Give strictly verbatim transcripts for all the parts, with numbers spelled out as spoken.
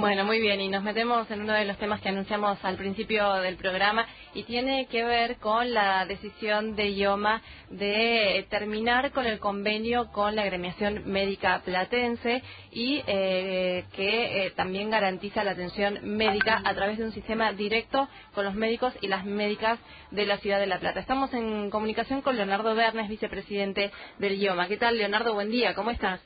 Bueno, muy bien, y nos metemos en uno de los temas que anunciamos al principio del programa y tiene que ver con la decisión de IOMA de terminar con el convenio con la Agremiación Médica Platense y eh, que eh, también garantiza la atención médica a través de un sistema directo con los médicos y las médicas de la Ciudad de La Plata. Estamos en comunicación con Leonardo Verna, vicepresidente del IOMA. ¿Qué tal, Leonardo? Buen día, ¿cómo estás?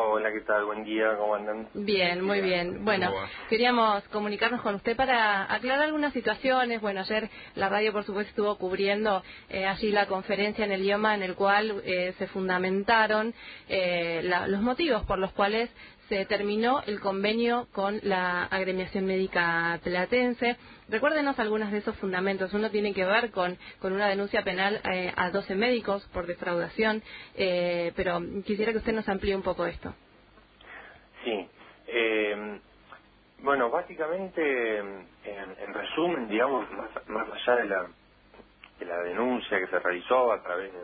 Hola, ¿qué tal? Buen día, ¿cómo andan? Bien, muy bien. Bueno, queríamos comunicarnos con usted para aclarar algunas situaciones. Bueno, ayer la radio, por supuesto, estuvo cubriendo eh, allí la conferencia en el IOMA en el cual eh, se fundamentaron eh, la, los motivos por los cuales se terminó el convenio con la Agremiación Médica Platense. Recuérdenos algunos de esos fundamentos. Uno tiene que ver con, con una denuncia penal eh, a doce médicos por defraudación, eh, pero quisiera que usted nos amplíe un poco esto. Sí. Eh, bueno, básicamente, en, en resumen, digamos, más, más allá de la, de la denuncia que se realizó a través de,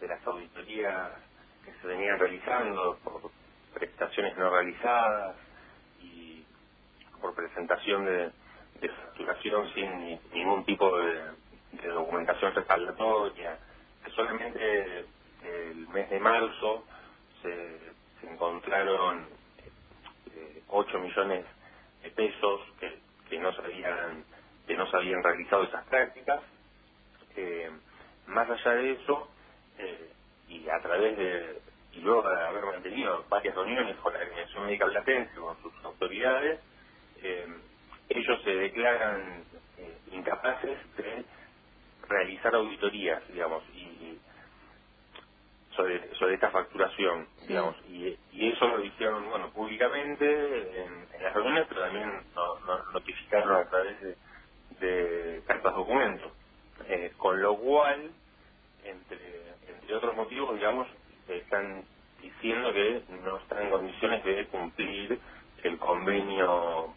de las auditorías que se venían realizando por prestaciones no realizadas y por presentación de, de facturación sin ningún tipo de, de documentación respaldatoria. Solamente el mes de marzo se, se encontraron eh, ocho millones de pesos que, que no se habían que no se habían realizado esas prácticas. Eh, más allá de eso, eh, y a través de y luego de haber mantenido varias reuniones con la Agremiación Médica Platense, con sus autoridades, eh, ellos se declaran eh, incapaces de realizar auditorías, digamos, y sobre, sobre esta facturación, sí, digamos, y, y eso lo dijeron, bueno, públicamente en, en las reuniones, pero también nos no, notificaron a través de, de cartas documentos, eh, con lo cual, entre, entre otros motivos, digamos, están diciendo que no están en condiciones de cumplir el convenio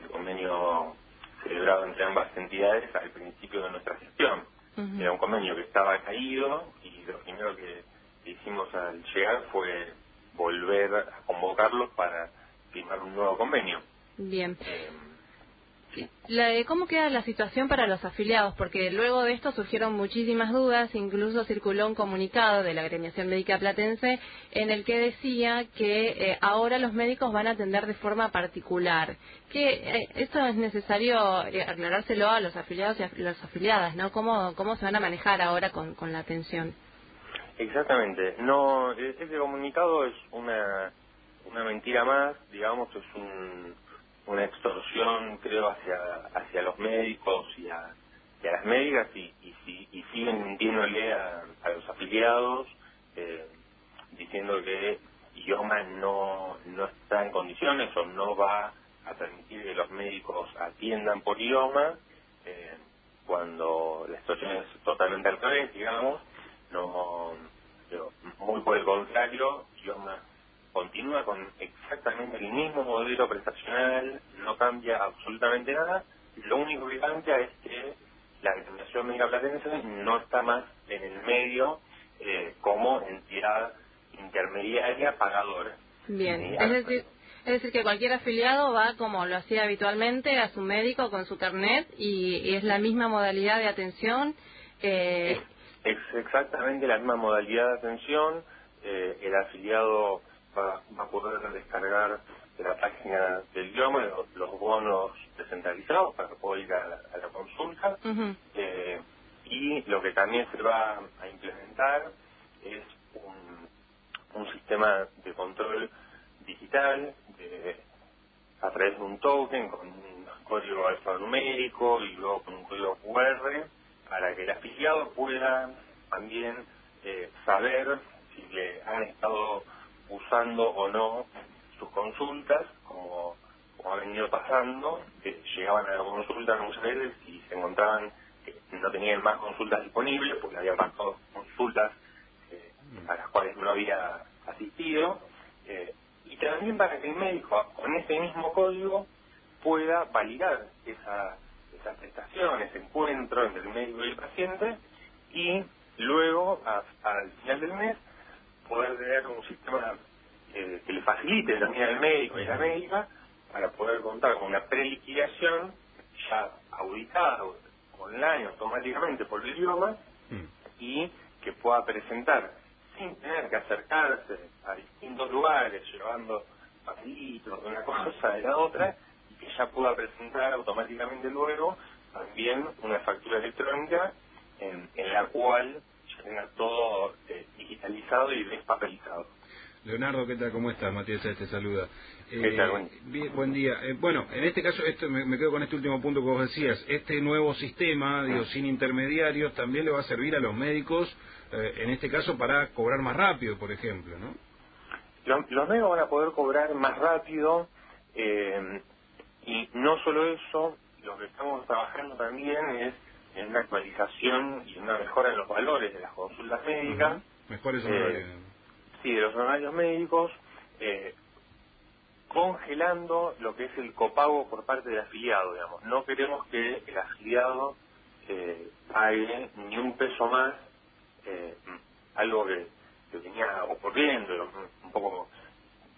el convenio celebrado entre ambas entidades al principio de nuestra gestión. Uh-huh. Era un convenio que estaba caído y lo primero que hicimos al llegar fue volver a convocarlos para firmar un nuevo convenio. Bien. Eh, La, ¿Cómo queda la situación para los afiliados? Porque luego de esto surgieron muchísimas dudas, incluso circuló un comunicado de la Agremiación Médica Platense en el que decía que eh, ahora los médicos van a atender de forma particular. Que eh, esto es necesario eh, aclarárselo a los afiliados y a las afiliadas, ¿no? ¿Cómo, cómo se van a manejar ahora con, con la atención? Exactamente. No, ese comunicado es una, una mentira más, digamos, es un... una extorsión, creo, hacia hacia los médicos y a, y a las médicas, y, y, y, y siguen mintiéndole a, a los afiliados, eh, diciendo que IOMA no, no está en condiciones o no va a permitir que los médicos atiendan por IOMA, eh, cuando la situación es totalmente al revés, digamos. No, pero muy por el contrario, IOMA continúa con exactamente el mismo modelo prestacional, no cambia absolutamente nada. Lo único que cambia es que la Agremiación Médica Platense no está más en el medio eh, como entidad intermediaria pagadora. Bien, eh, es decir, es decir que cualquier afiliado va, como lo hacía habitualmente, a su médico con su carnet y, y es la misma modalidad de atención. Eh... Es, es exactamente la misma modalidad de atención. Eh, el afiliado Va, va a poder descargar de la página del IOMA los, los bonos descentralizados para poder ir a la, a la consulta. Uh-huh. Eh, y lo que también se va a implementar es un, un sistema de control digital de, a través de un token con un código alfanumérico y luego con un código cu erre para que el afiliado pueda también eh, saber si le han estado usando o no sus consultas, como, como ha venido pasando, que llegaban a la consulta muchas veces y se encontraban que no tenían más consultas disponibles porque habían pasado consultas eh, a las cuales no había asistido, eh, y también para que el médico con ese mismo código pueda validar esa, esa prestación, ese encuentro entre el médico y el paciente, y luego a, al final del mes poder tener un sistema eh, que le facilite también al médico y a la médica para poder contar con una preliquidación ya auditada online automáticamente por el IOMA mm. y que pueda presentar sin tener que acercarse a distintos lugares llevando papelitos de una cosa de la otra, y que ya pueda presentar automáticamente luego también una factura electrónica en, en la cual ya tenga todo eh, digitalizado y despapelizado. Leonardo, ¿qué tal? ¿Cómo estás? Matías te saluda. Eh, ¿Qué tal? Buen, bien, buen día. Eh, bueno, en este caso, esto, me, me quedo con este último punto que vos decías. Este nuevo sistema, digo, sin intermediarios, también le va a servir a los médicos, eh, en este caso, para cobrar más rápido, por ejemplo, ¿no? Los, los médicos van a poder cobrar más rápido, eh, y no solo eso, lo que estamos trabajando también es en una actualización y una mejora en los valores de las consultas médicas. Uh-huh. Mejores honorarios. Eh, Sí, de los honorarios médicos, eh, congelando lo que es el copago por parte del afiliado, digamos. No queremos que el afiliado eh, pague ni un peso más, eh, algo que, que venía ocurriendo un poco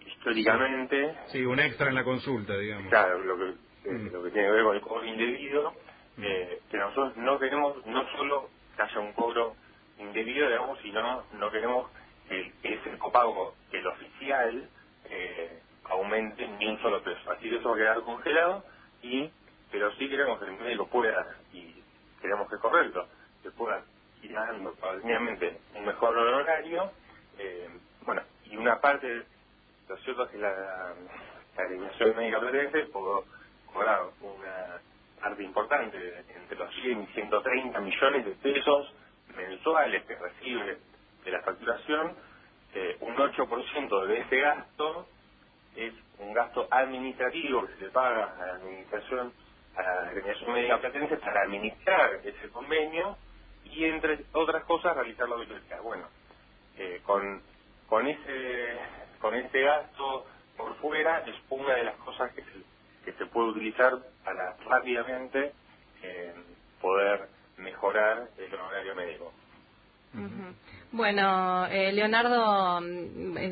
históricamente. Sí, sí, un extra en la consulta, digamos. Claro, lo que, eh, mm. lo que tiene que ver con el cobro indebido, eh, mm. que nosotros no queremos, no solo que haya un cobro indebido, digamos, sino no queremos... El, es el copago que el oficial eh, aumente ni un solo peso. Así que eso va a quedar congelado, y pero sí queremos que el médico pueda, y queremos que es correcto, que pueda ir dando paulatinamente un mejor horario. Eh, bueno, y una parte, lo cierto es que la Agremiación Médica Platense pudo cobrar una parte importante, entre los cien y ciento treinta millones de pesos mensuales que recibe de la facturación. Eh, un ocho por ciento de ese gasto es un gasto administrativo que se le paga a la administración, a la Agremiación Médica Platense, para administrar ese convenio y, entre otras cosas, realizar la auditoría. Bueno, eh, con con ese con ese gasto por fuera es una de las cosas que se, que se puede utilizar para rápidamente eh, poder mejorar el honorario médico. Uh-huh. Bueno, eh, Leonardo,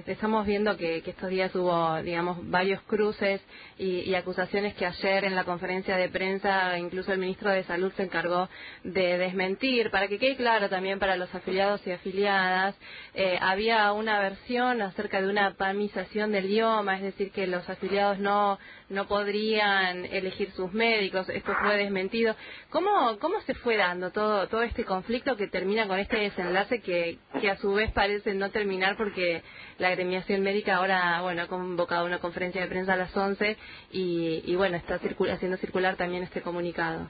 estamos viendo que, que estos días hubo, digamos, varios cruces y, y acusaciones que ayer en la conferencia de prensa incluso el ministro de Salud se encargó de desmentir, para que quede claro también para los afiliados y afiliadas. Eh, había una versión acerca de una pamización del idioma, es decir, que los afiliados no no podrían elegir sus médicos. Esto fue desmentido. ¿Cómo, cómo se fue dando todo, todo este conflicto que termina con este desenlace? Que, que a su vez parece no terminar, porque la Agremiación Médica ahora, bueno, ha convocado una conferencia de prensa a las once y, y bueno, está circula, haciendo circular también este comunicado.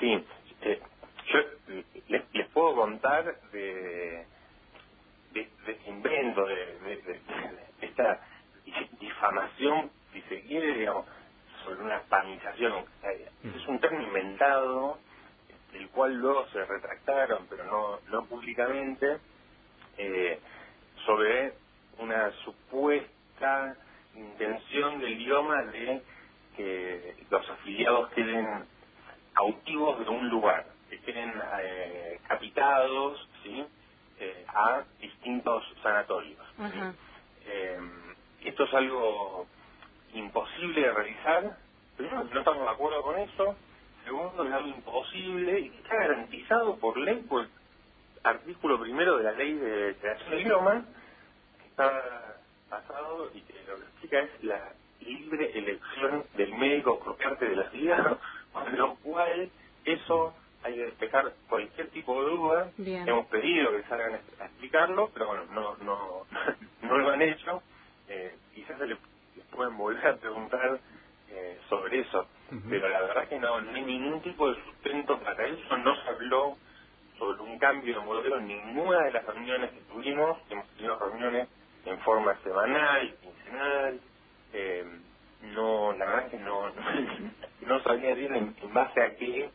Sí, eh, yo les, les puedo contar de, de, de este invento, de, de, de, de esta difamación, si se quiere, digamos, sobre una panización. Es un término inventado, el cual luego se retractaron, pero no, no públicamente, eh, sobre una supuesta intención del idioma de que los afiliados queden cautivos de un lugar, que queden eh, capitados, ¿sí?, eh, a distintos sanatorios. Uh-huh. eh, esto es algo imposible de realizar. Primero, no estamos de acuerdo con eso. Segundo, es algo imposible y que está garantizado por ley, por el artículo primero de la ley de creación del idioma, que está basado y que lo que explica es la libre elección del médico por parte de la ciudad, con lo cual eso hay que despejar cualquier tipo de duda. Bien. Hemos pedido que salgan a explicarlo, pero bueno, no no no lo han hecho. Eh, quizás se les, les pueden volver a preguntar eh, sobre eso. Pero la verdad que no, no hay ningún tipo de sustento para eso. No se habló sobre un cambio de modelo en ninguna de las reuniones que tuvimos. Hemos tenido reuniones en forma semanal, quincenal. Eh, no, la verdad que no, no sabía decir en, en base a qué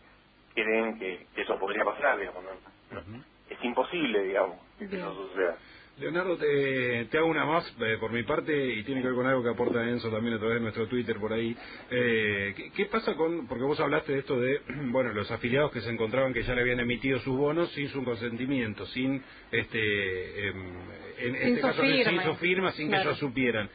creen que, que eso podría pasar, digamos. No, no, es imposible, digamos, que eso suceda. Leonardo, te, te hago una más eh, por mi parte, y tiene que ver con algo que aporta Enzo también a través de nuestro Twitter por ahí. Eh, ¿qué, ¿Qué pasa con, porque vos hablaste de esto de, bueno, los afiliados que se encontraban que ya le habían emitido sus bonos sin su consentimiento, sin, este, eh, en sin este caso, firma. sin su firma, sin claro. que ellos supieran?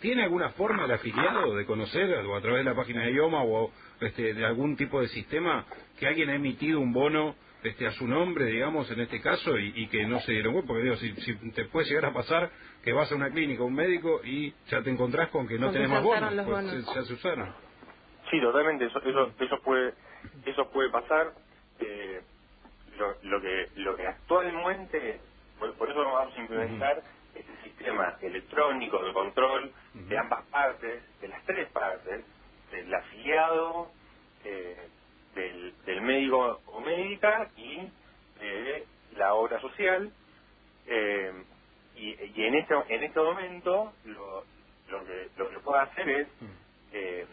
¿Tiene alguna forma el afiliado de conocer, o a través de la página de IOMA o este, de algún tipo de sistema, que alguien ha emitido un bono este, a su nombre, digamos, en este caso, y, y que no se dieron cuenta? Porque digo, si, si te puede llegar a pasar que vas a una clínica, a un médico, y ya te encontrás con que no tenés más bonos, pues, ya se usaron. Sí, totalmente, eso, eso, eso, puede, eso puede pasar. Eh, lo, lo, que, lo que actualmente, por, por eso vamos a implementar... Uh-huh. Este sistema electrónico de control de ambas partes, de las tres partes, del afiliado, eh, del, del médico o médica y eh, la obra social. Eh, y, y en este en este momento lo, lo que lo que puedo hacer es, eh,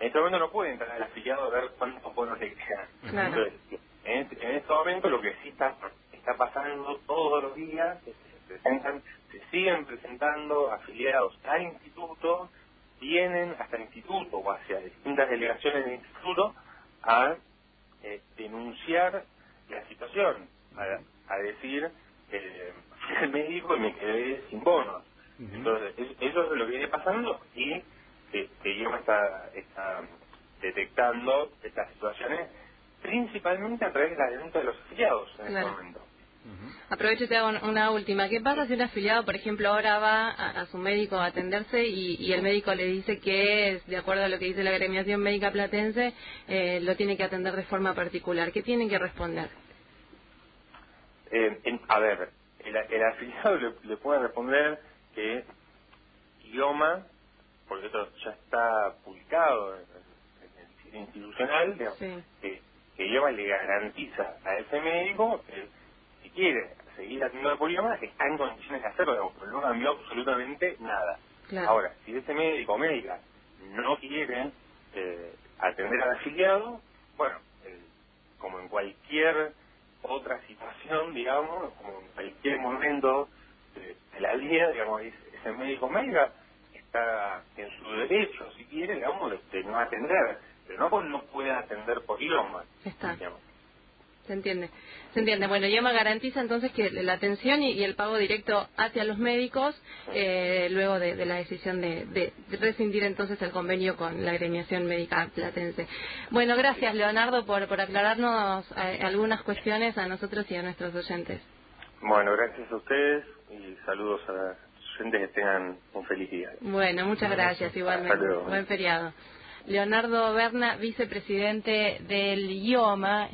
en este momento no puede entrar el afiliado a ver cuántos bonos le quedan. Claro. Entonces, en, este, en este momento lo que sí está, está pasando todos los días es presentan, se siguen presentando afiliados al instituto, vienen hasta el instituto o hacia distintas delegaciones del instituto a eh, denunciar la situación, a, a decir, eh, fui al médico y me quedé sin bonos. Uh-huh. Entonces, eso es lo que viene pasando y que IOMA está, está detectando estas situaciones, principalmente a través de la denuncia de los afiliados en claro. este momento. Aprovecho y te hago una última. ¿Qué pasa si un afiliado, por ejemplo, ahora va a, a su médico a atenderse y, y el médico le dice que, de acuerdo a lo que dice la Agremiación Médica Platense, eh, lo tiene que atender de forma particular? ¿Qué tienen que responder? Eh, en, a ver, el, el afiliado le, le puede responder que IOMA, porque esto ya está publicado en, en el sitio institucional, digamos, sí. que, que IOMA le garantiza a ese médico... Eh, si quiere seguir atendiendo por IOMA, está en condiciones de hacerlo, pero no cambió absolutamente nada. Claro. Ahora, si ese médico o médica no quiere eh, atender al afiliado, bueno, eh, como en cualquier otra situación, digamos, como en cualquier momento de, de la vida, digamos, ese médico o médica está en su derecho, si quiere, digamos, de no atender, pero no, no puede atender por IOMA, está. Digamos. Se entiende, se entiende. Bueno, IOMA garantiza entonces que la atención y, y el pago directo hacia los médicos, eh, luego de, de la decisión de, de rescindir entonces el convenio con la Agremiación Médica Platense. Bueno, gracias Leonardo por, por aclararnos a, algunas cuestiones a nosotros y a nuestros oyentes. Bueno, gracias a ustedes y saludos a los oyentes que tengan un feliz día. Bueno, muchas gracias, igualmente. Buen feriado. Leonardo Verna, vicepresidente del IOMA.